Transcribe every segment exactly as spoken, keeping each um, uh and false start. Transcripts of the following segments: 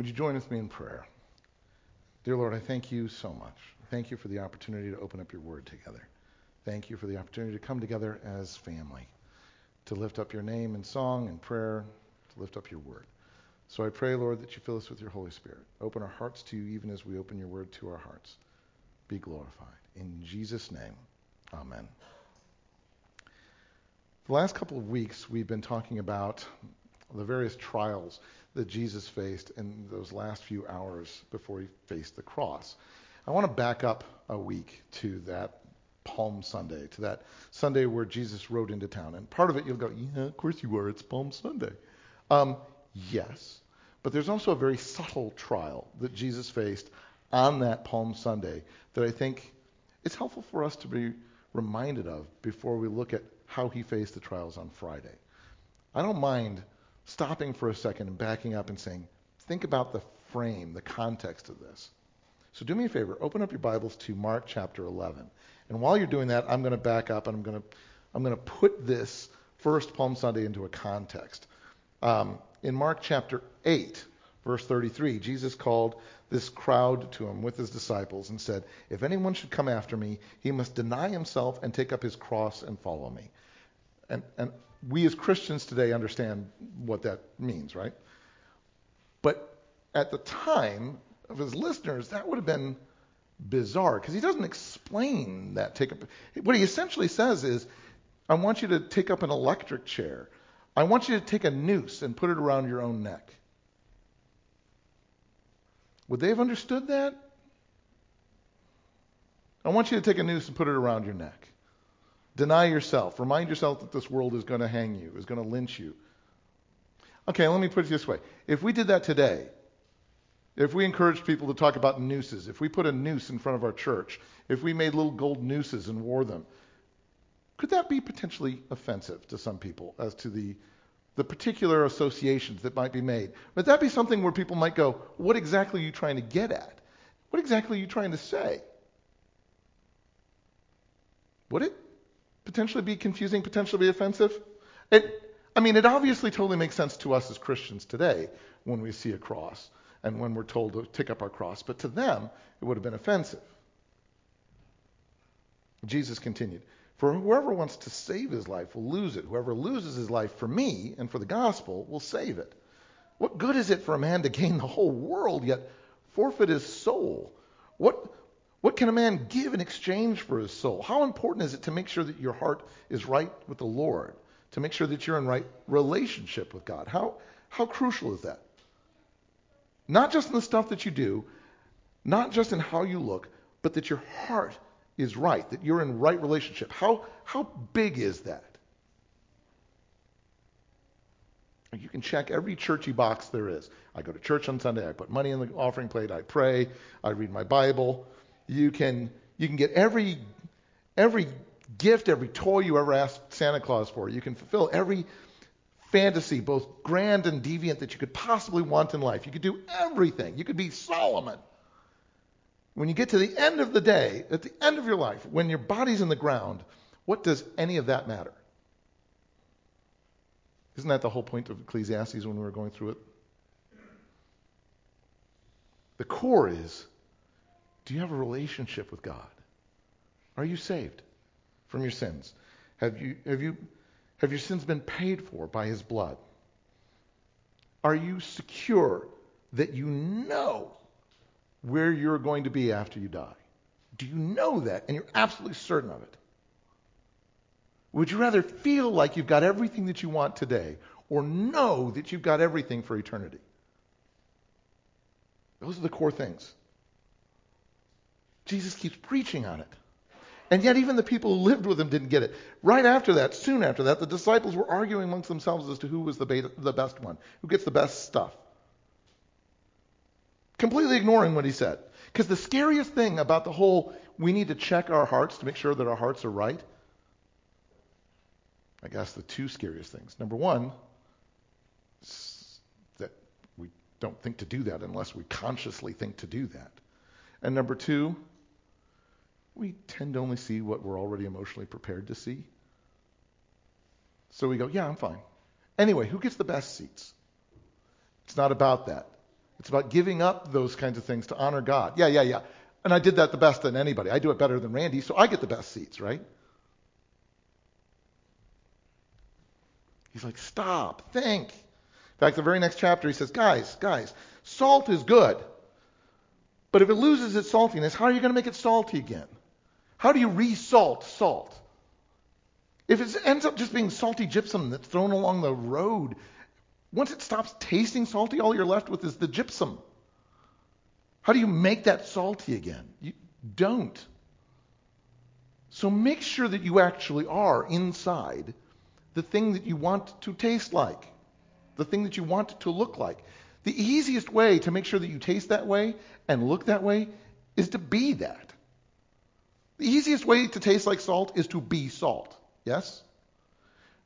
Would you join with me in prayer? Dear Lord, I thank you so much. Thank you for the opportunity to open up your word together. Thank you for the opportunity to come together as family, to lift up your name in song and prayer, to lift up your word. So I pray, Lord, that you fill us with your Holy Spirit. Open our hearts to you even as we open your word to our hearts. Be glorified. In Jesus' name, amen. The last couple of weeks, we've been talking about the various trials that Jesus faced in those last few hours before he faced the cross. I want to back up a week to that Palm Sunday, to that Sunday where Jesus rode into town. And part of it, you'll go, yeah, of course you were. It's Palm Sunday. Um, yes, but there's also a very subtle trial that Jesus faced on that Palm Sunday that I think it's helpful for us to be reminded of before we look at how he faced the trials on Friday. I don't mind stopping for a second and backing up and saying, think about the frame, the context of this. So do me a favor, open up your Bibles to Mark chapter eleven. And while you're doing that, I'm going to back up and I'm going to I'm going to put this first Palm Sunday into a context. Um, in Mark chapter eight, verse thirty-three, Jesus called this crowd to him with his disciples and said, if anyone should come after me, he must deny himself and take up his cross and follow me. And, and we as Christians today understand what that means, right? But at the time of his listeners, that would have been bizarre because he doesn't explain that take up. What he essentially says is, I want you to take up an electric chair. I want you to take a noose and put it around your own neck. Would they have understood that? I want you to take a noose and put it around your neck. Deny yourself. Remind yourself that this world is going to hang you, is going to lynch you. Okay, let me put it this way. If we did that today, if we encouraged people to talk about nooses, if we put a noose in front of our church, if we made little gold nooses and wore them, could that be potentially offensive to some people as to the, the particular associations that might be made? Would that be something where people might go, what exactly are you trying to get at? What exactly are you trying to say? Would it? Potentially be confusing, potentially be offensive? It, I mean, it obviously totally makes sense to us as Christians today when we see a cross and when we're told to take up our cross, but to them, it would have been offensive. Jesus continued, for whoever wants to save his life will lose it. Whoever loses his life for me and for the gospel will save it. What good is it for a man to gain the whole world yet forfeit his soul? What... What can a man give in exchange for his soul? How important is it to make sure that your heart is right with the Lord, to make sure that you're in right relationship with God? How how crucial is that? Not just in the stuff that you do, not just in how you look, but that your heart is right, that you're in right relationship. How how big is that? You can check every churchy box there is. I go to church on Sunday, I put money in the offering plate, I pray, I read my Bible. You can you can get every every gift, every toy you ever asked Santa Claus for. You can fulfill every fantasy, both grand and deviant, that you could possibly want in life. You could do everything. You could be Solomon. When you get to the end of the day, at the end of your life, when your body's in the ground, what does any of that matter? Isn't that the whole point of Ecclesiastes when we were going through it? The core is, do you have a relationship with God? Are you saved from your sins? Have you have you have your sins been paid for by his blood? Are you secure that you know where you're going to be after you die? Do you know that and you're absolutely certain of it? Would you rather feel like you've got everything that you want today or know that you've got everything for eternity? Those are the core things. Jesus keeps preaching on it. And yet even the people who lived with him didn't get it. Right after that, soon after that, the disciples were arguing amongst themselves as to who was the, beta, the best one, who gets the best stuff. Completely ignoring what he said. Because the scariest thing about the whole, we need to check our hearts to make sure that our hearts are right, I guess the two scariest things. Number one, that we don't think to do that unless we consciously think to do that. And number two, we tend to only see what we're already emotionally prepared to see. So we go, yeah, I'm fine. Anyway, who gets the best seats? It's not about that. It's about giving up those kinds of things to honor God. Yeah, yeah, yeah. And I did that the best than anybody. I do it better than Randy, so I get the best seats, right? He's like, stop, think. In fact, the very next chapter, he says, guys, guys, salt is good. But if it loses its saltiness, how are you going to make it salty again? How do you re-salt salt? If it ends up just being salty gypsum that's thrown along the road, once it stops tasting salty, all you're left with is the gypsum. How do you make that salty again? You don't. So make sure that you actually are inside the thing that you want to taste like, the thing that you want to look like. The easiest way to make sure that you taste that way and look that way is to be that. The easiest way to taste like salt is to be salt, yes?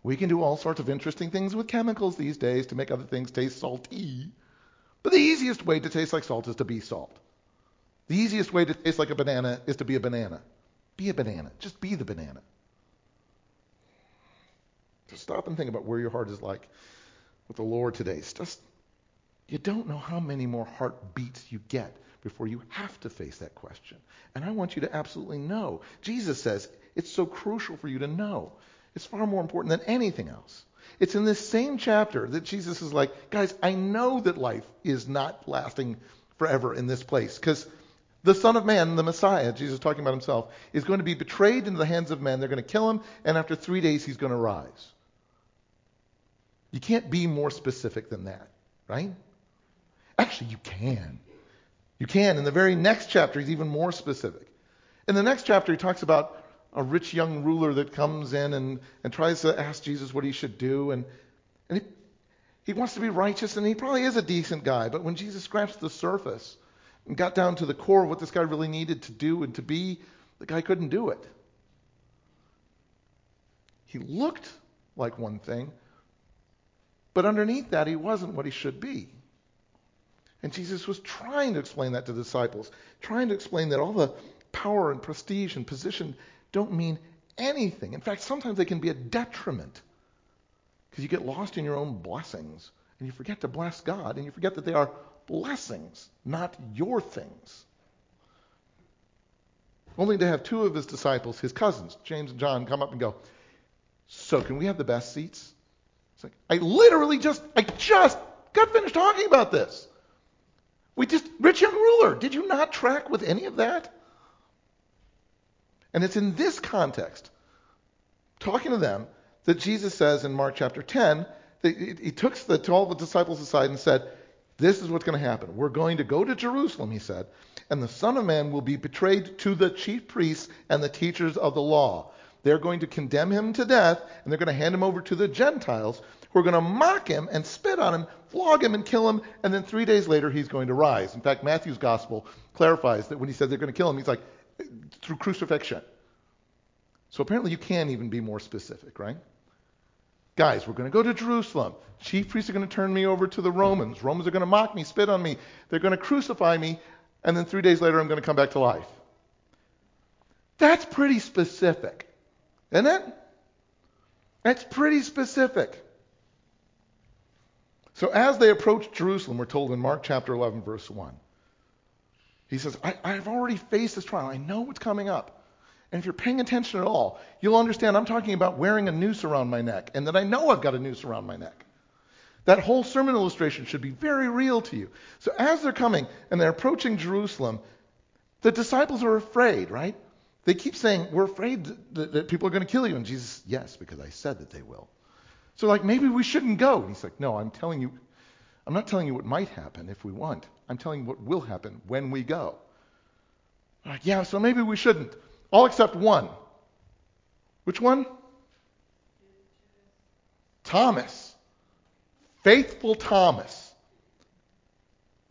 We can do all sorts of interesting things with chemicals these days to make other things taste salty. But the easiest way to taste like salt is to be salt. The easiest way to taste like a banana is to be a banana. Be a banana. Just be the banana. Just stop and think about where your heart is like with the Lord today. It's just, you don't know how many more heartbeats you get before you have to face that question. And I want you to absolutely know. Jesus says it's so crucial for you to know. It's far more important than anything else. It's in this same chapter that Jesus is like, guys, I know that life is not lasting forever in this place, because the Son of Man, the Messiah, Jesus talking about himself, is going to be betrayed into the hands of men. They're going to kill him, and after three days he's going to rise. You can't be more specific than that, right? Actually, you can. You can. In the very next chapter, he's even more specific. In the next chapter, he talks about a rich young ruler that comes in and, and tries to ask Jesus what he should do. And, and he, he wants to be righteous, and he probably is a decent guy. But when Jesus scratched the surface and got down to the core of what this guy really needed to do and to be, the guy couldn't do it. He looked like one thing, but underneath that, he wasn't what he should be. And Jesus was trying to explain that to the disciples, trying to explain that all the power and prestige and position don't mean anything. In fact, sometimes they can be a detriment because you get lost in your own blessings and you forget to bless God, and you forget that they are blessings, not your things. Only to have two of his disciples, his cousins, James and John, come up and go, so can we have the best seats? It's like, I literally just, I just got finished talking about this. We just, rich young ruler, did you not track with any of that? And it's in this context, talking to them, that Jesus says in Mark chapter ten, that he took the twelve disciples aside and said, this is what's going to happen. We're going to go to Jerusalem, he said, and the Son of Man will be betrayed to the chief priests and the teachers of the law. They're going to condemn him to death, and they're going to hand him over to the Gentiles, who are going to mock him and spit on him, flog him and kill him, and then three days later he's going to rise. In fact, Matthew's gospel clarifies that when he said they're going to kill him, he's like, through crucifixion. So apparently you can even be more specific, right? Guys, we're going to go to Jerusalem. Chief priests are going to turn me over to the Romans. Romans are going to mock me, spit on me. They're going to crucify me, and then three days later I'm going to come back to life. That's pretty specific, isn't it? That's pretty specific. So as they approached Jerusalem, we're told in Mark chapter eleven, verse one, he says, I, I've already faced this trial. I know what's coming up. And if you're paying attention at all, you'll understand I'm talking about wearing a noose around my neck, and that I know I've got a noose around my neck. That whole sermon illustration should be very real to you. So as they're coming and they're approaching Jerusalem, the disciples are afraid, right? They keep saying, we're afraid that, that people are going to kill you. And Jesus, yes, because I said that they will. So like, maybe we shouldn't go. And he's like, no, I'm telling you, I'm not telling you what might happen if we want. I'm telling you what will happen when we go. Like, yeah, so maybe we shouldn't. All except one. Which one? Thomas. Faithful Thomas.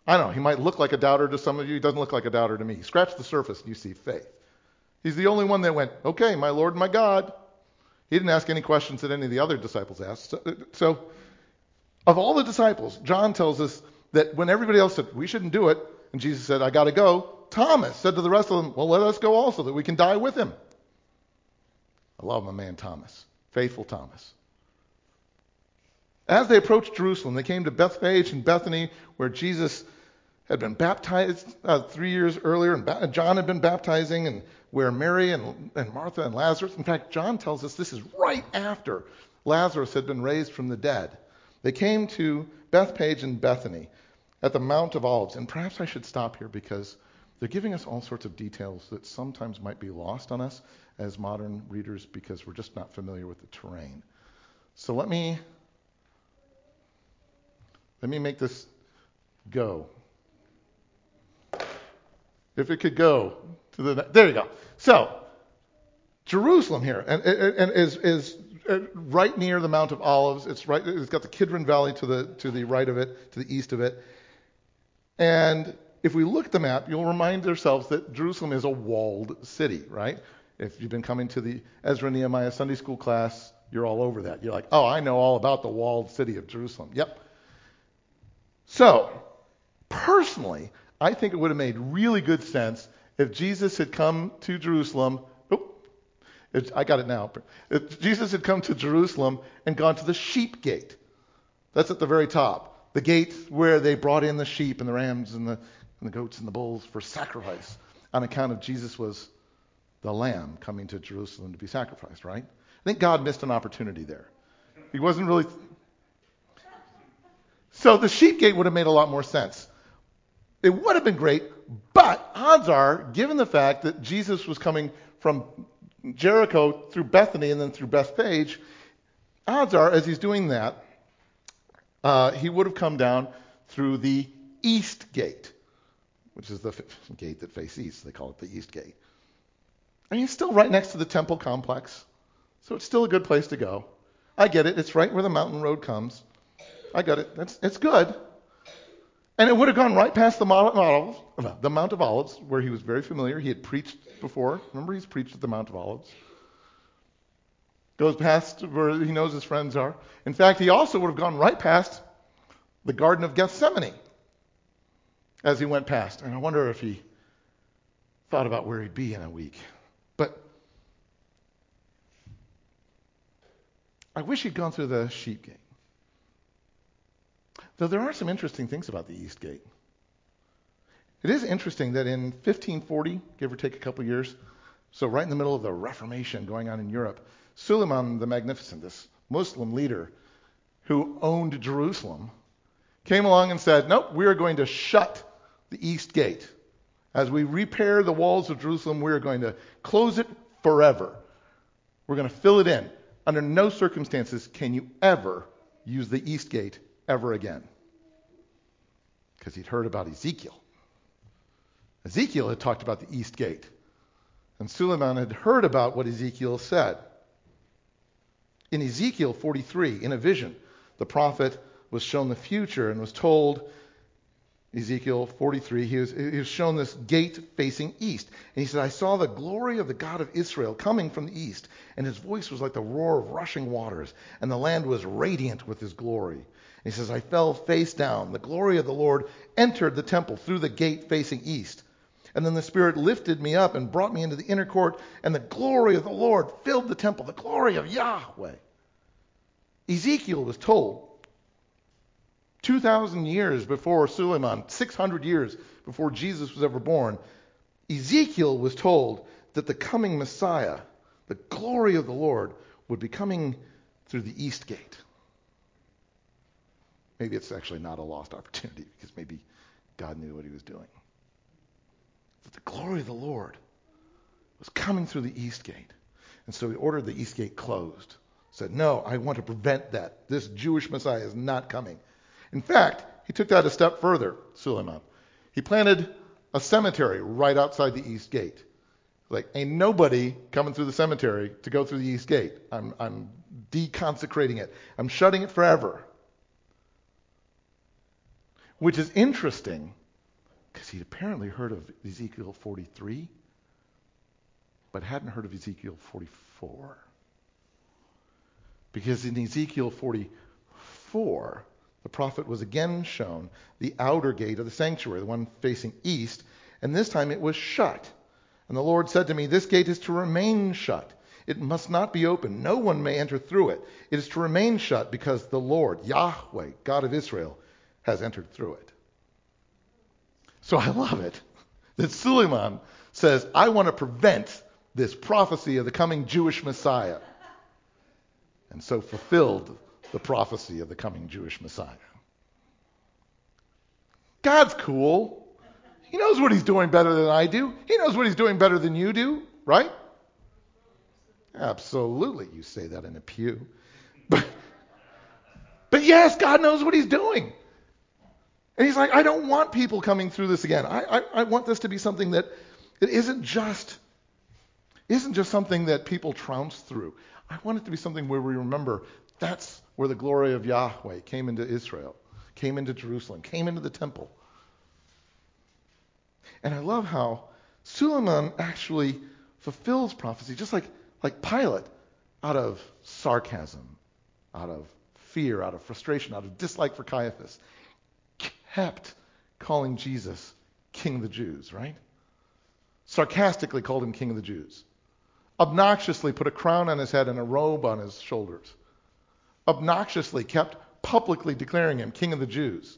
I don't know, he might look like a doubter to some of you. He doesn't look like a doubter to me. Scratch the surface and you see faith. He's the only one that went, okay, my Lord, my God. He didn't ask any questions that any of the other disciples asked. So, so of all the disciples, John tells us that when everybody else said, we shouldn't do it, and Jesus said, I got to go, Thomas said to the rest of them, well, let us go also, that we can die with him. I love my man Thomas, faithful Thomas. As they approached Jerusalem, they came to Bethphage and Bethany, where Jesus had been baptized uh, three years earlier, and ba- John had been baptizing, and where Mary and, and Martha and Lazarus, in fact, John tells us this is right after Lazarus had been raised from the dead. They came to Bethpage and Bethany at the Mount of Olives. And perhaps I should stop here because they're giving us all sorts of details that sometimes might be lost on us as modern readers because we're just not familiar with the terrain. So let me let me make this go. If it could go to the there you go. So Jerusalem here and and is is right near the Mount of Olives. It's right. It's got the Kidron Valley to the to the right of it, to the east of it. And if we look at the map, you'll remind yourselves that Jerusalem is a walled city, right? If you've been coming to the Ezra Nehemiah Sunday School class, you're all over that. You're like, oh, I know all about the walled city of Jerusalem. Yep. So, personally, I think it would have made really good sense if Jesus had come to Jerusalem. Oh, it, I got it now. If Jesus had come to Jerusalem and gone to the sheep gate. That's at the very top. The gate where they brought in the sheep and the rams and the, and the goats and the bulls for sacrifice on account of Jesus was the lamb coming to Jerusalem to be sacrificed, right? I think God missed an opportunity there. He wasn't really... Th- so the sheep gate would have made a lot more sense. It would have been great, but odds are, given the fact that Jesus was coming from Jericho through Bethany and then through Bethpage, odds are, as he's doing that, uh, he would have come down through the east gate, which is the f- gate that faces east. They call it the east gate. I mean, it's still right next to the temple complex, so it's still a good place to go. I get it. It's right where the mountain road comes. I got it. That's it's good. And it would have gone right past the Mount of Olives, the Mount of Olives, where he was very familiar. He had preached before. Remember, he's preached at the Mount of Olives. Goes past where he knows his friends are. In fact, he also would have gone right past the Garden of Gethsemane as he went past. And I wonder if he thought about where he'd be in a week. But I wish he'd gone through the sheep gate. Though there are some interesting things about the East Gate. It is interesting that in fifteen forty, give or take a couple years, so right in the middle of the Reformation going on in Europe, Suleiman the Magnificent, this Muslim leader who owned Jerusalem, came along and said, nope, we are going to shut the East Gate. As we repair the walls of Jerusalem, we are going to close it forever. We're going to fill it in. Under no circumstances can you ever use the East Gate ever again. Because he'd heard about Ezekiel. Ezekiel had talked about the East Gate. And Suleiman had heard about what Ezekiel said. In Ezekiel forty-three, in a vision, the prophet was shown the future and was told, Ezekiel forty-three, he was, he was shown this gate facing east. And he said, I saw the glory of the God of Israel coming from the east, and his voice was like the roar of rushing waters, and the land was radiant with his glory. He says, I fell face down. The glory of the Lord entered the temple through the gate facing east. And then the Spirit lifted me up and brought me into the inner court, and the glory of the Lord filled the temple, the glory of Yahweh. Ezekiel was told two thousand years before Suleiman, six hundred years before Jesus was ever born, Ezekiel was told that the coming Messiah, the glory of the Lord, would be coming through the east gate. Maybe it's actually not a lost opportunity because maybe God knew what he was doing. But the glory of the Lord was coming through the east gate. And so he ordered the east gate closed. Said, no, I want to prevent that. This Jewish Messiah is not coming. In fact, he took that a step further, Suleiman. He planted a cemetery right outside the east gate. Like, ain't nobody coming through the cemetery to go through the east gate. I'm, I'm deconsecrating it. I'm shutting it forever. Which is interesting, because he'd apparently heard of Ezekiel forty-three, but hadn't heard of Ezekiel forty-four. Because in Ezekiel forty-four, the prophet was again shown the outer gate of the sanctuary, the one facing east, and this time it was shut. And the Lord said to me, this gate is to remain shut. It must not be open. No one may enter through it. It is to remain shut because the Lord, Yahweh, God of Israel, has entered through it. So I love it that Suleiman says, I want to prevent this prophecy of the coming Jewish Messiah. And so fulfilled the prophecy of the coming Jewish Messiah. God's cool. He knows what he's doing better than I do. He knows what he's doing better than you do, right? Absolutely. You say that in a pew. But, but yes, God knows what he's doing. And he's like, I don't want people coming through this again. I, I, I want this to be something that, that isn't just isn't just something that people trounce through. I want it to be something where we remember that's where the glory of Yahweh came into Israel, came into Jerusalem, came into the temple. And I love how Suleiman actually fulfills prophecy, just like, like Pilate, out of sarcasm, out of fear, out of frustration, out of dislike for Caiaphas, kept calling Jesus King of the Jews, right? Sarcastically called him King of the Jews. Obnoxiously put a crown on his head and a robe on his shoulders. Obnoxiously kept publicly declaring him King of the Jews.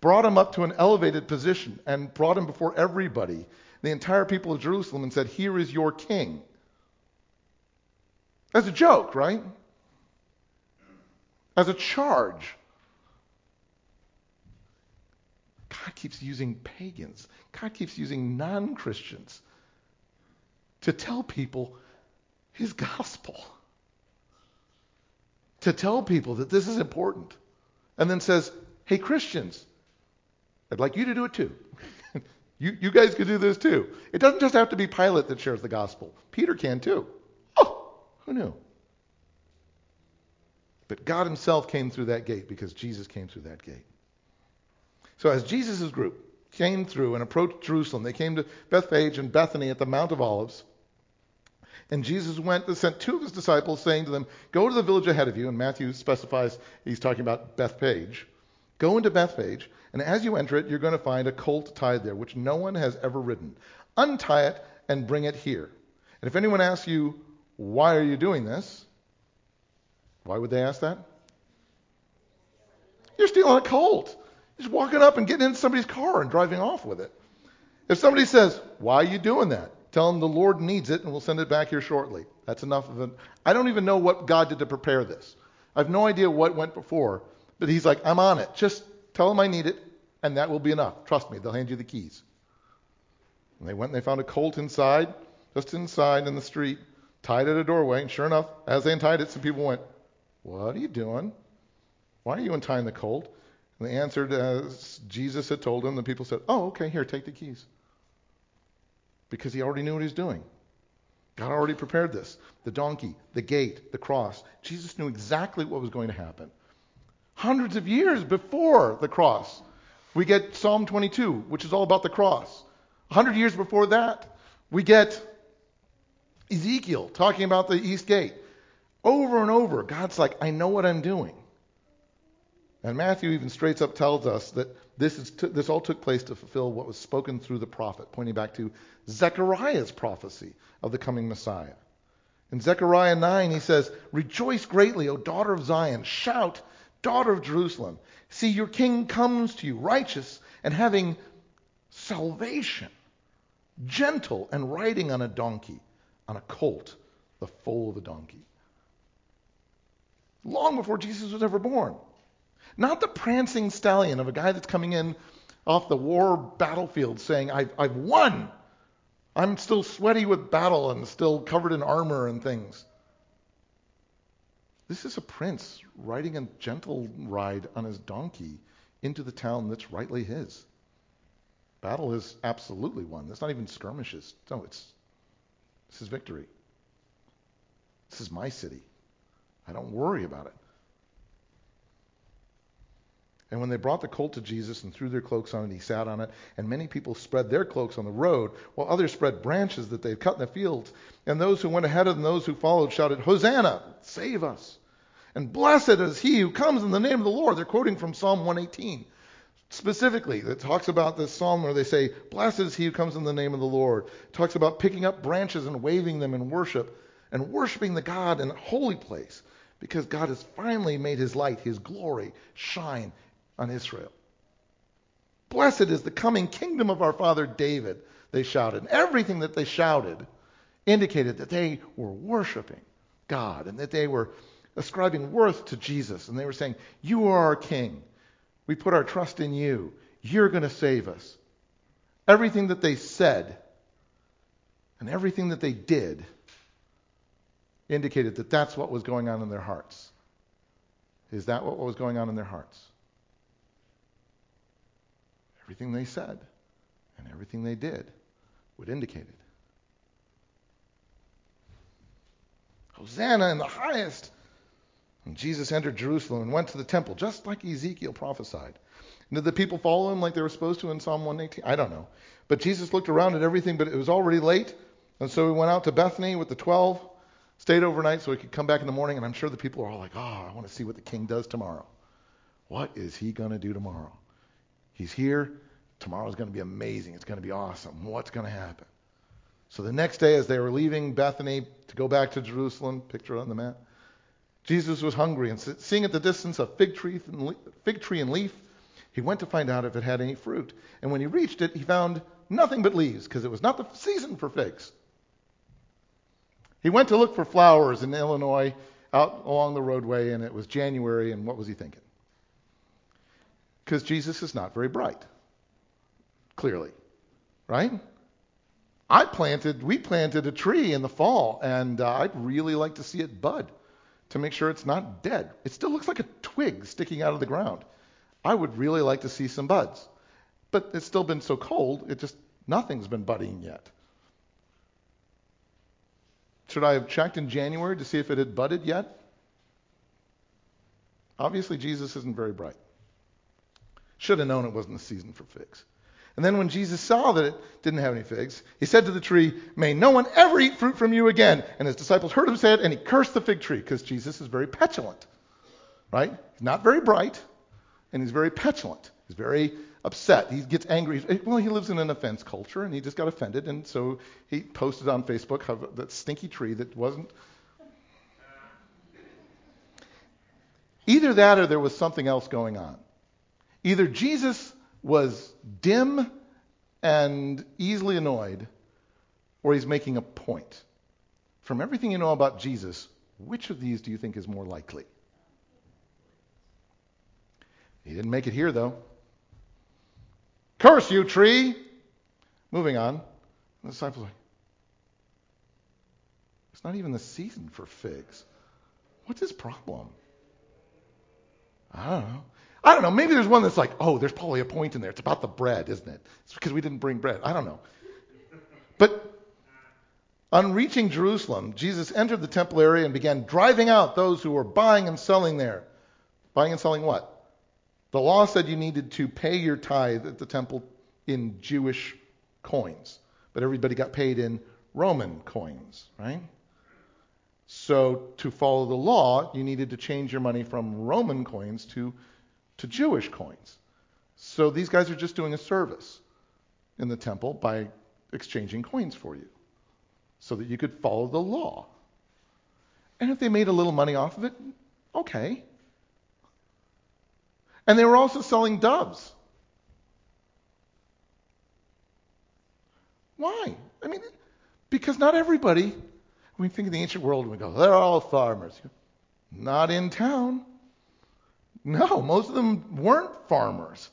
Brought him up to an elevated position and brought him before everybody, the entire people of Jerusalem, and said, here is your king. As a joke, right? As a charge. God keeps using pagans. God keeps using non-Christians to tell people his gospel. To tell people that this is important. And then says, hey, Christians, I'd like you to do it too. you, you guys could do this too. It doesn't just have to be Pilate that shares the gospel. Peter can too. Oh, who knew? But God himself came through that gate because Jesus came through that gate. So as Jesus' group came through and approached Jerusalem, they came to Bethphage and Bethany at the Mount of Olives. And Jesus went and sent two of his disciples, saying to them, go to the village ahead of you. And Matthew specifies he's talking about Bethphage. Go into Bethphage, and as you enter it, you're going to find a colt tied there, which no one has ever ridden. Untie it and bring it here. And if anyone asks you, why are you doing this? Why would they ask that? You're stealing a colt. Just walking up and getting into somebody's car and driving off with it. If somebody says, why are you doing that? Tell them the Lord needs it and we'll send it back here shortly. That's enough of it. I don't even know what God did to prepare this. I have no idea what went before, but he's like, I'm on it. Just tell them I need it and that will be enough. Trust me, they'll hand you the keys. And they went and they found a colt inside, just inside in the street, tied at a doorway. And sure enough, as they untied it, some people went, what are you doing? Why are you untying the colt? And they answered as Jesus had told them. The people said, oh, okay, here, take the keys. Because he already knew what he was doing. God already prepared this. The donkey, the gate, the cross. Jesus knew exactly what was going to happen. Hundreds of years before the cross, we get Psalm twenty-two, which is all about the cross. A hundred years before that, we get Ezekiel talking about the east gate. Over and over, God's like, I know what I'm doing. And Matthew even straight up tells us that this is t- this all took place to fulfill what was spoken through the prophet, pointing back to Zechariah's prophecy of the coming Messiah. In Zechariah nine, he says, rejoice greatly, O daughter of Zion. Shout, daughter of Jerusalem. See, your king comes to you, righteous and having salvation, gentle and riding on a donkey, on a colt, the foal of a donkey. Long before Jesus was ever born. Not the prancing stallion of a guy that's coming in off the war battlefield saying, I've, I've won. I'm still sweaty with battle and still covered in armor and things. This is a prince riding a gentle ride on his donkey into the town that's rightly his. Battle is absolutely won. That's not even skirmishes. No, it's this is victory. This is my city. I don't worry about it. And when they brought the colt to Jesus and threw their cloaks on it, he sat on it. And many people spread their cloaks on the road, while others spread branches that they had cut in the fields. And those who went ahead of them, those who followed, shouted, Hosanna, save us. And blessed is he who comes in the name of the Lord. They're quoting from Psalm one eighteen. Specifically, it talks about this psalm where they say, blessed is he who comes in the name of the Lord. It talks about picking up branches and waving them in worship and worshiping the God in a holy place because God has finally made his light, his glory, shine on Israel. Blessed is the coming kingdom of our father David, they shouted. And everything that they shouted indicated that they were worshiping God and that they were ascribing worth to Jesus. And they were saying, you are our king. We put our trust in you. You're going to save us. Everything that they said and everything that they did indicated that that's what was going on in their hearts. Is that what was going on in their hearts? Everything they said and everything they did would indicate it. Hosanna in the highest. And Jesus entered Jerusalem and went to the temple, just like Ezekiel prophesied. And did the people follow him like they were supposed to in Psalm one eighteen? I don't know. But Jesus looked around at everything, but it was already late. And so he went out to Bethany with the twelve, stayed overnight so he could come back in the morning. And I'm sure the people are all like, oh, I want to see what the king does tomorrow. What is he going to do tomorrow? He's here. Tomorrow's going to be amazing. It's going to be awesome. What's going to happen? So the next day, as they were leaving Bethany to go back to Jerusalem, picture on the map, Jesus was hungry, and seeing at the distance a fig tree and fig tree and leaf, he went to find out if it had any fruit. And when he reached it, he found nothing but leaves, because it was not the season for figs. He went to look for flowers in Illinois out along the roadway, and it was January, and what was he thinking? Because Jesus is not very bright, clearly, right? I planted, we planted a tree in the fall, and uh, I'd really like to see it bud, to make sure it's not dead. It still looks like a twig sticking out of the ground. I would really like to see some buds. But it's still been so cold, it just, nothing's been budding yet. Should I have checked in January to see if it had budded yet? Obviously, Jesus isn't very bright. Should have known it wasn't the season for figs. And then when Jesus saw that it didn't have any figs, he said to the tree, may no one ever eat fruit from you again. And his disciples heard him say it, and he cursed the fig tree, because Jesus is very petulant, right? He's not very bright, and he's very petulant. He's very upset. He gets angry. Well, he lives in an offense culture, and he just got offended, and so he posted on Facebook how that stinky tree that wasn't. Either that or there was something else going on. Either Jesus was dim and easily annoyed, or he's making a point. From everything you know about Jesus, which of these do you think is more likely? He didn't make it here, though. Curse you, tree! Moving on. The disciples are like, it's not even the season for figs. What's his problem? I don't know. I don't know. Maybe there's one that's like, oh, there's probably a point in there. It's about the bread, isn't it? It's because we didn't bring bread. I don't know. But on reaching Jerusalem, Jesus entered the temple area and began driving out those who were buying and selling there. Buying and selling what? The law said you needed to pay your tithe at the temple in Jewish coins. But everybody got paid in Roman coins, right? So to follow the law, you needed to change your money from Roman coins to to Jewish coins. So these guys are just doing a service in the temple by exchanging coins for you so that you could follow the law. And if they made a little money off of it, okay. And they were also selling doves. Why? I mean, because not everybody, we think of the ancient world and we go, they're all farmers. Not in town. No, most of them weren't farmers.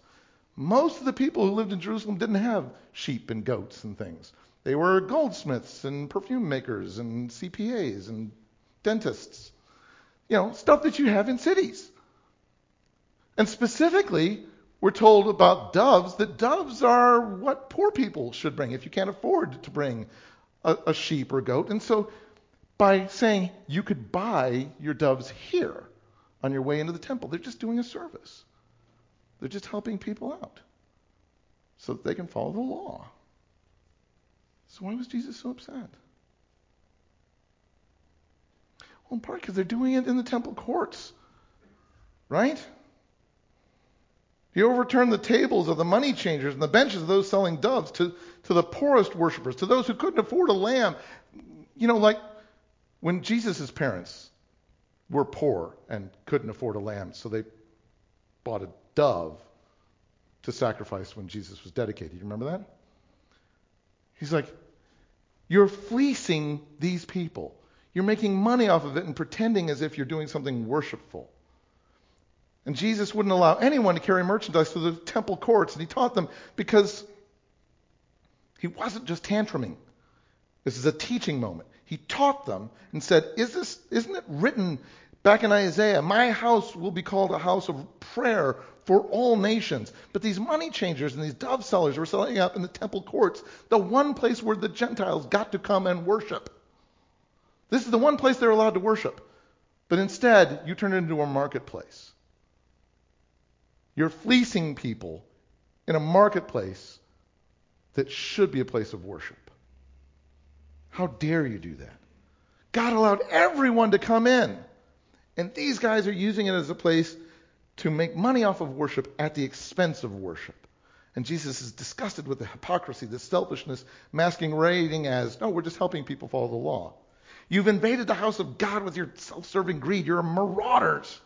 Most of the people who lived in Jerusalem didn't have sheep and goats and things. They were goldsmiths and perfume makers and C P As and dentists. You know, stuff that you have in cities. And specifically, we're told about doves, that doves are what poor people should bring if you can't afford to bring a, a sheep or goat. And so by saying you could buy your doves here, on your way into the temple. They're just doing a service. They're just helping people out so that they can follow the law. So why was Jesus so upset? Well, in part because they're doing it in the temple courts, right? He overturned the tables of the money changers and the benches of those selling doves to, to the poorest worshipers, to those who couldn't afford a lamb. You know, like when Jesus' parents were poor and couldn't afford a lamb, so they bought a dove to sacrifice when Jesus was dedicated. You remember that? He's like, you're fleecing these people. You're making money off of it and pretending as if you're doing something worshipful. And Jesus wouldn't allow anyone to carry merchandise through the temple courts, and he taught them because he wasn't just tantruming. This is a teaching moment. He taught them and said, "Is this? Isn't it written back in Isaiah, my house will be called a house of prayer for all nations." But these money changers and these dove sellers were selling out in the temple courts, the one place where the Gentiles got to come and worship. This is the one place they're allowed to worship. But instead, you turn it into a marketplace. You're fleecing people in a marketplace that should be a place of worship. How dare you do that? God allowed everyone to come in. And these guys are using it as a place to make money off of worship at the expense of worship. And Jesus is disgusted with the hypocrisy, the selfishness, masquerading as, no, we're just helping people follow the law. You've invaded the house of God with your self-serving greed. You're marauders.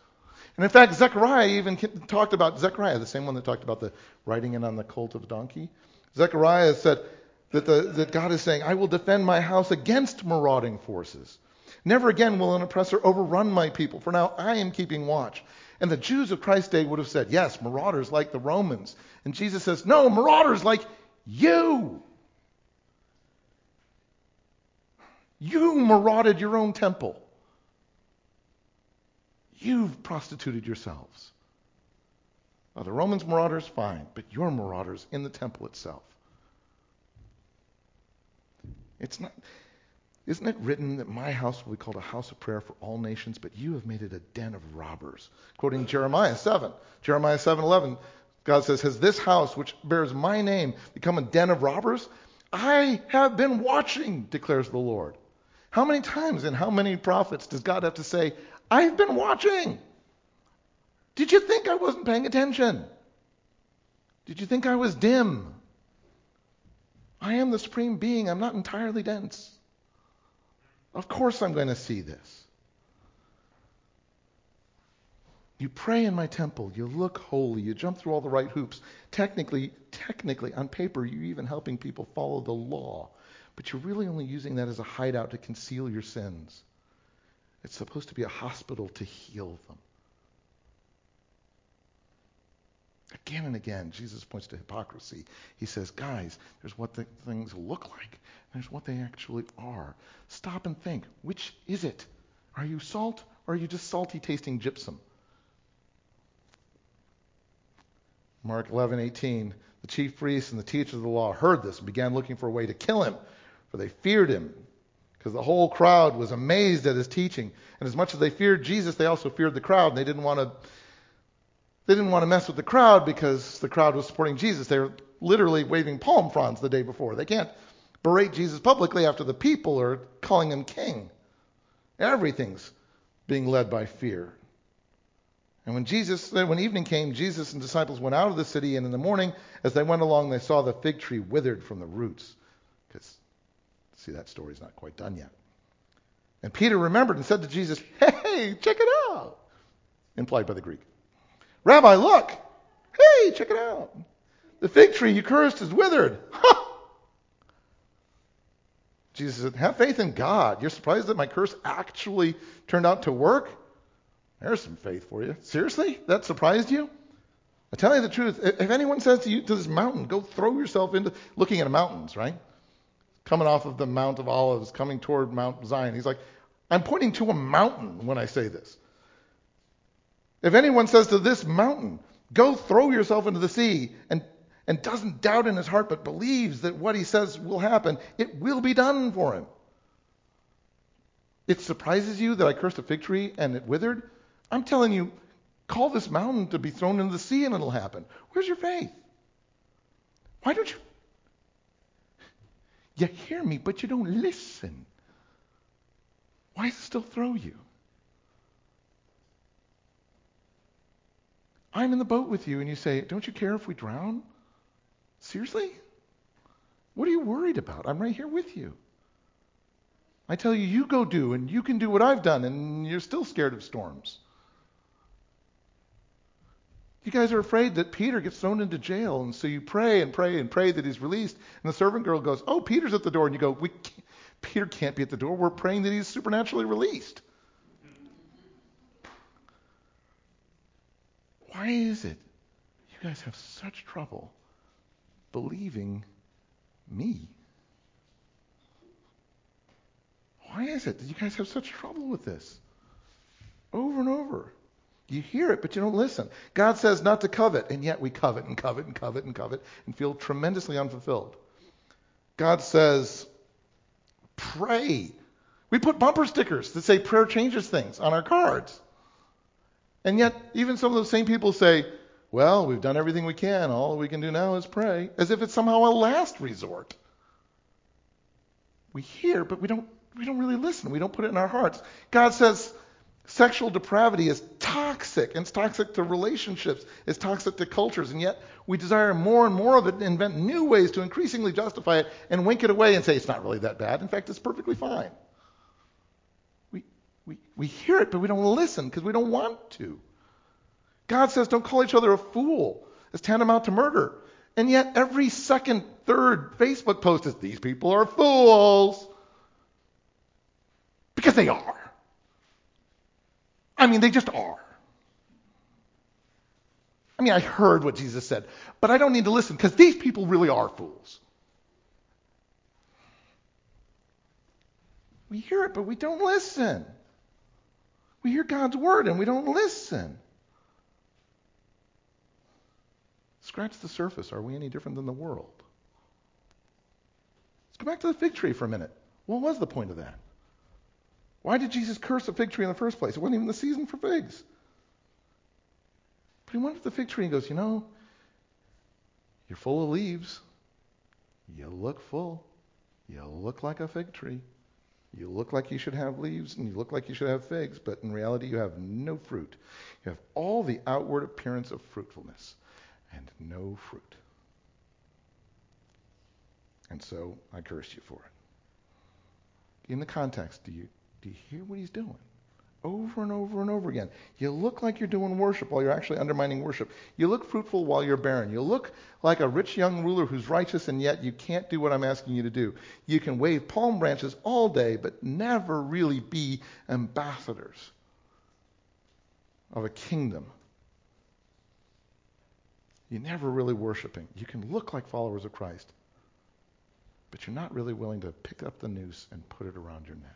And in fact, Zechariah even talked about, Zechariah, the same one that talked about the riding in on the colt of a donkey. Zechariah said that, the, that God is saying, I will defend my house against marauding forces. Never again will an oppressor overrun my people, for now I am keeping watch. And the Jews of Christ's day would have said, yes, marauders like the Romans. And Jesus says, no, marauders like you. You marauded your own temple. You've prostituted yourselves. Now, the Romans marauders, fine, but you're marauders in the temple itself. It's not... Isn't it written that my house will be called a house of prayer for all nations, but you have made it a den of robbers? Quoting Jeremiah seven. Jeremiah seven eleven, God says, has this house which bears my name become a den of robbers? I have been watching, declares the Lord. How many times and how many prophets does God have to say, I've been watching? Did you think I wasn't paying attention? Did you think I was dim? I am the supreme being. I'm not entirely dense. Of course I'm going to see this. You pray in my temple. You look holy. You jump through all the right hoops. Technically, technically, on paper, you're even helping people follow the law. But you're really only using that as a hideout to conceal your sins. It's supposed to be a hospital to heal them. Again and again, Jesus points to hypocrisy. He says, guys, there's what the things look like, and there's what they actually are. Stop and think, which is it? Are you salt, or are you just salty-tasting gypsum? Mark eleven eighteen, the chief priests and the teachers of the law heard this and began looking for a way to kill him, for they feared him, because the whole crowd was amazed at his teaching. And as much as they feared Jesus, they also feared the crowd, and they didn't want to... They didn't want to mess with the crowd because the crowd was supporting Jesus. They were literally waving palm fronds the day before. They can't berate Jesus publicly after the people are calling him king. Everything's being led by fear. And when Jesus, when evening came, Jesus and disciples went out of the city, and in the morning, as they went along, they saw the fig tree withered from the roots. Because, see, that story's not quite done yet. And Peter remembered and said to Jesus, hey, check it out, implied by the Greek. Rabbi, look. Hey, check it out. The fig tree you cursed is withered. Ha! Jesus said, have faith in God. You're surprised that my curse actually turned out to work? There's some faith for you. Seriously? That surprised you? I tell you the truth. If anyone says to you, to this mountain, go throw yourself into, looking at mountains, right? Coming off of the Mount of Olives, coming toward Mount Zion. He's like, I'm pointing to a mountain when I say this. If anyone says to this mountain, go throw yourself into the sea, and, and doesn't doubt in his heart, but believes that what he says will happen, it will be done for him. It surprises you that I cursed a fig tree and it withered? I'm telling you, call this mountain to be thrown into the sea and it'll happen. Where's your faith? Why don't you? You hear me, but you don't listen. Why does it still throw you? I'm in the boat with you, and you say, don't you care if we drown? Seriously? What are you worried about? I'm right here with you. I tell you, you go do, and you can do what I've done, and you're still scared of storms. You guys are afraid that Peter gets thrown into jail, and so you pray and pray and pray that he's released. And the servant girl goes, oh, Peter's at the door. And you go, we can't, Peter can't be at the door. We're praying that he's supernaturally released. Why is it you guys have such trouble believing me? Why is it that you guys have such trouble with this? Over and over. You hear it, but you don't listen. God says not to covet, and yet we covet and covet and covet and covet and feel tremendously unfulfilled. God says, pray. We put bumper stickers that say prayer changes things on our cards. And yet, even some of those same people say, well, we've done everything we can. All we can do now is pray, as if it's somehow a last resort. We hear, but we don't, we don't really listen. We don't put it in our hearts. God says, sexual depravity is toxic, and it's toxic to relationships, it's toxic to cultures, and yet we desire more and more of it and invent new ways to increasingly justify it and wink it away and say it's not really that bad. In fact, it's perfectly fine. We we we hear it, but we don't listen because we don't want to. God says don't call each other a fool. It's tantamount to murder. And yet every second, third Facebook post is these people are fools. Because they are. I mean, they just are. I mean, I heard what Jesus said, but I don't need to listen because these people really are fools. We hear it, but we don't listen. We hear God's word and we don't listen. Scratch the surface. Are we any different than the world? Let's go back to the fig tree for a minute. What was the point of that? Why did Jesus curse a fig tree in the first place? It wasn't even the season for figs. But he went to the fig tree and goes, you know, you're full of leaves. You look full. You look like a fig tree. You look like you should have leaves, and you look like you should have figs, but in reality you have no fruit. You have all the outward appearance of fruitfulness and no fruit. And so I curse you for it. In the context, do you Do you hear what he's doing? Over and over and over again. You look like you're doing worship while you're actually undermining worship. You look fruitful while you're barren. You look like a rich young ruler who's righteous, and yet you can't do what I'm asking you to do. You can wave palm branches all day, but never really be ambassadors of a kingdom. You're never really worshiping. You can look like followers of Christ, but you're not really willing to pick up the noose and put it around your neck.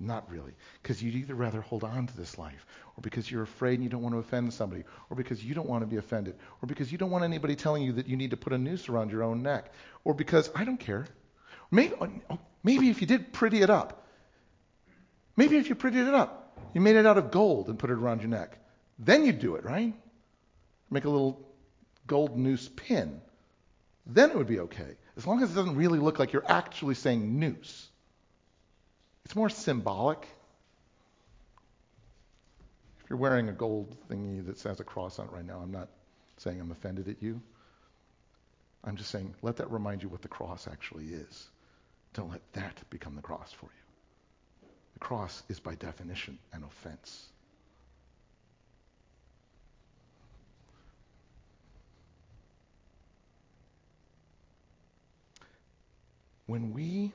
Not really, because you'd either rather hold on to this life, or because you're afraid and you don't want to offend somebody, or because you don't want to be offended, or because you don't want anybody telling you that you need to put a noose around your own neck, or because, I don't care. Maybe, maybe if you did pretty it up, maybe if you prettied it up, you made it out of gold and put it around your neck, then you'd do it, right? Make a little gold noose pin. Then it would be okay, as long as it doesn't really look like you're actually saying noose. It's more symbolic. If you're wearing a gold thingy that has a cross on it right now, I'm not saying I'm offended at you. I'm just saying, let that remind you what the cross actually is. Don't let that become the cross for you. The cross is by definition an offense. When we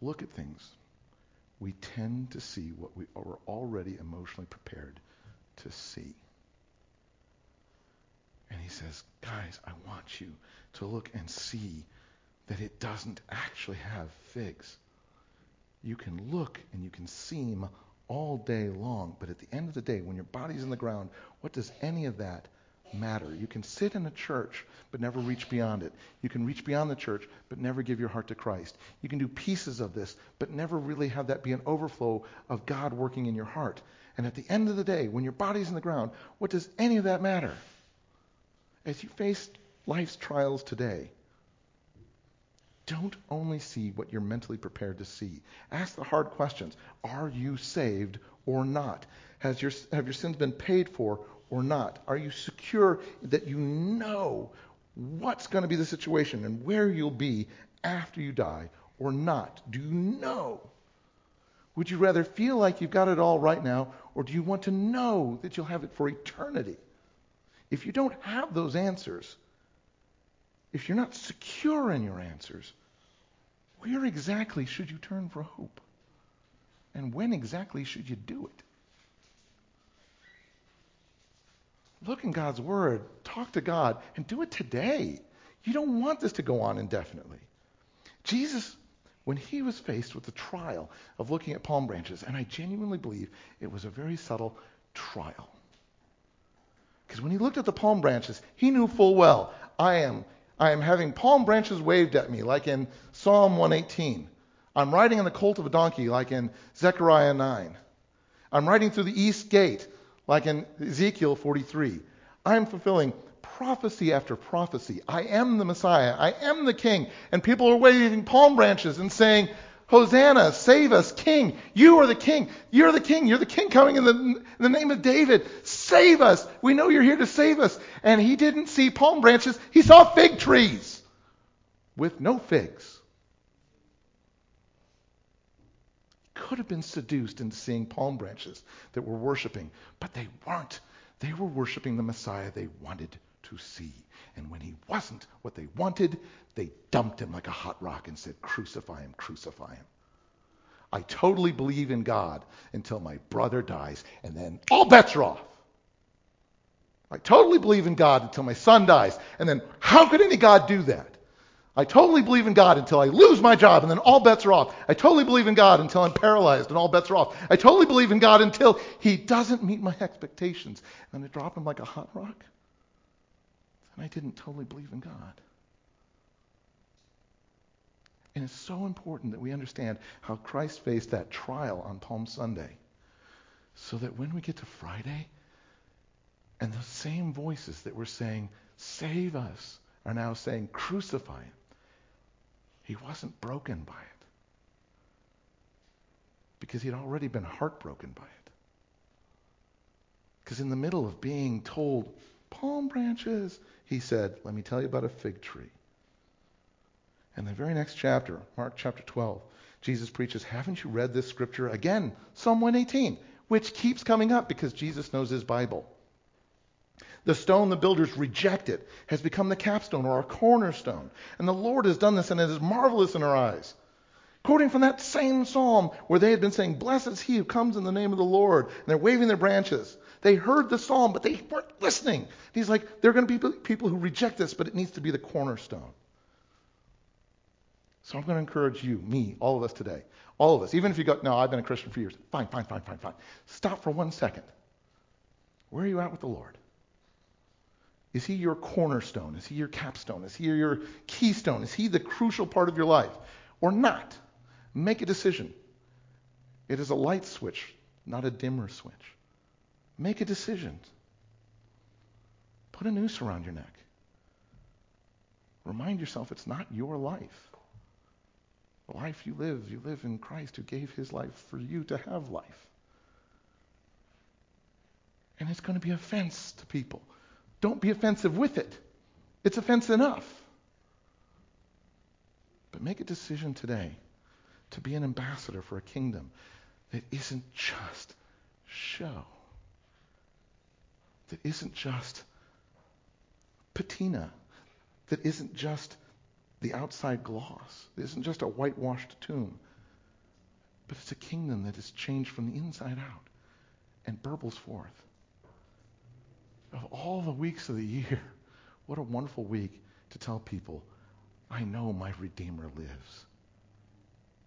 look at things, we tend to see what we are already emotionally prepared to see. And he says, guys, I want you to look and see that it doesn't actually have figs. You can look and you can seem all day long, but at the end of the day, when your body's in the ground, what does any of that matter? You can sit in a church but never reach beyond it. You can reach beyond the church but never give your heart to Christ. You can do pieces of this but never really have that be an overflow of God working in your heart. And at the end of the day, when your body's in the ground, what does any of that matter? As you face life's trials today, don't only see what you're mentally prepared to see. Ask the hard questions. Are you saved or not? Has your, have your sins been paid for or not? Are you secure that you know what's going to be the situation and where you'll be after you die or not? Do you know? Would you rather feel like you've got it all right now, Or do you want to know that you'll have it for eternity? If you don't have those answers, if you're not secure in your answers, where exactly should you turn for hope? And when exactly should you do it? Look in God's Word, talk to God, and do it today. You don't want this to go on indefinitely. Jesus, when he was faced with the trial of looking at palm branches, and I genuinely believe it was a very subtle trial. Because when he looked at the palm branches, he knew full well, I am I am having palm branches waved at me, like in Psalm one eighteen. I'm riding on the colt of a donkey, like in Zechariah nine. I'm riding through the east gate, like in Ezekiel forty-three. I'm fulfilling prophecy after prophecy. I am the Messiah. I am the King. And people are waving palm branches and saying, Hosanna, save us, King. You are the King. You're the King. You're the King coming in the, in the name of David. Save us. We know you're here to save us. And he didn't see palm branches. He saw fig trees with no figs. Could have been seduced into seeing palm branches that were worshiping, but they weren't. They were worshiping the Messiah they wanted to see. And when he wasn't what they wanted, they dumped him like a hot rock and said, crucify him, crucify him. I totally believe in God until my brother dies, and then all bets are off. I totally believe in God until my son dies, and then how could any God do that? I totally believe in God until I lose my job, and then all bets are off. I totally believe in God until I'm paralyzed, and all bets are off. I totally believe in God until he doesn't meet my expectations, and I drop him like a hot rock. And I didn't totally believe in God. And it's so important that we understand how Christ faced that trial on Palm Sunday, so that when we get to Friday, and those same voices that were saying, save us, are now saying, crucify him. He wasn't broken by it, because he'd already been heartbroken by it. Because in the middle of being told, palm branches, he said, let me tell you about a fig tree. And the very next chapter, Mark chapter twelve, Jesus preaches, haven't you read this scripture? Again, Psalm one eighteen, which keeps coming up because Jesus knows his Bible. The stone the builders rejected has become the capstone or our cornerstone. And the Lord has done this, and it is marvelous in our eyes. Quoting from that same psalm where they had been saying, blessed is he who comes in the name of the Lord. And they're waving their branches. They heard the psalm, but they weren't listening. And he's like, there are going to be people who reject this, but it needs to be the cornerstone. So I'm going to encourage you, me, all of us today, all of us, even if you go, no, I've been a Christian for years. Fine, fine, fine, fine, fine. Stop for one second. Where are you at with the Lord? Is he your cornerstone? Is he your capstone? Is he your keystone? Is he the crucial part of your life? Or not? Make a decision. It is a light switch, not a dimmer switch. Make a decision. Put a noose around your neck. Remind yourself it's not your life. The life you live, you live in Christ who gave his life for you to have life. And it's going to be offense to people. Don't be offensive with it. It's offense enough. But make a decision today to be an ambassador for a kingdom that isn't just show, that isn't just patina, that isn't just the outside gloss, that isn't just a whitewashed tomb, but it's a kingdom that is changed from the inside out and burbles forth. Of all the weeks of the year, what a wonderful week to tell people, I know my Redeemer lives.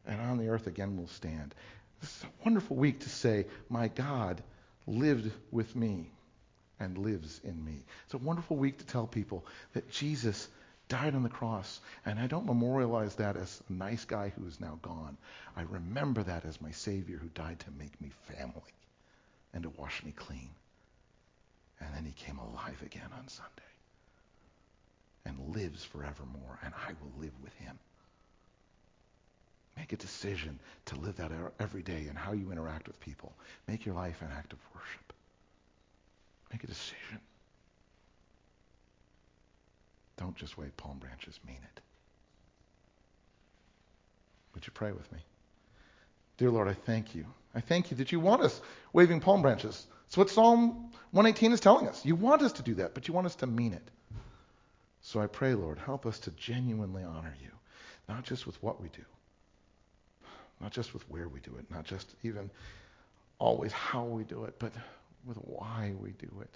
And on the earth again will stand. This is a wonderful week to say, my God lived with me and lives in me. It's a wonderful week to tell people that Jesus died on the cross. And I don't memorialize that as a nice guy who is now gone. I remember that as my Savior who died to make me family and to wash me clean. And then he came alive again on Sunday and lives forevermore, and I will live with him. Make a decision to live that every day in how you interact with people. Make your life an act of worship. Make a decision. Don't just wave palm branches, mean it. Would you pray with me? Dear Lord, I thank you. I thank you that you want us waving palm branches. That's what Psalm one eighteen is telling us. You want us to do that, but you want us to mean it. So I pray, Lord, help us to genuinely honor you, not just with what we do, not just with where we do it, not just even always how we do it, but with why we do it,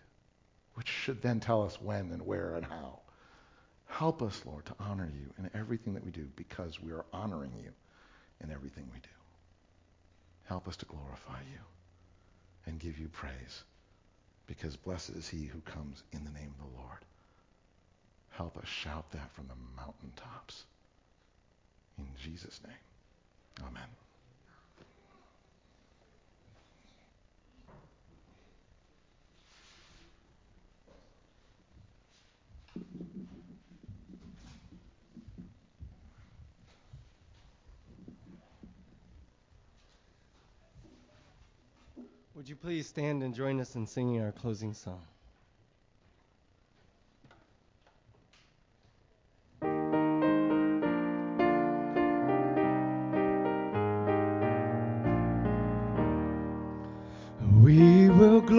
which should then tell us when and where and how. Help us, Lord, to honor you in everything that we do, because we are honoring you in everything we do. Help us to glorify you and give you praise, because blessed is he who comes in the name of the Lord. Help us shout that from the mountaintops. In Jesus' name, amen. Would you please stand and join us in singing our closing song?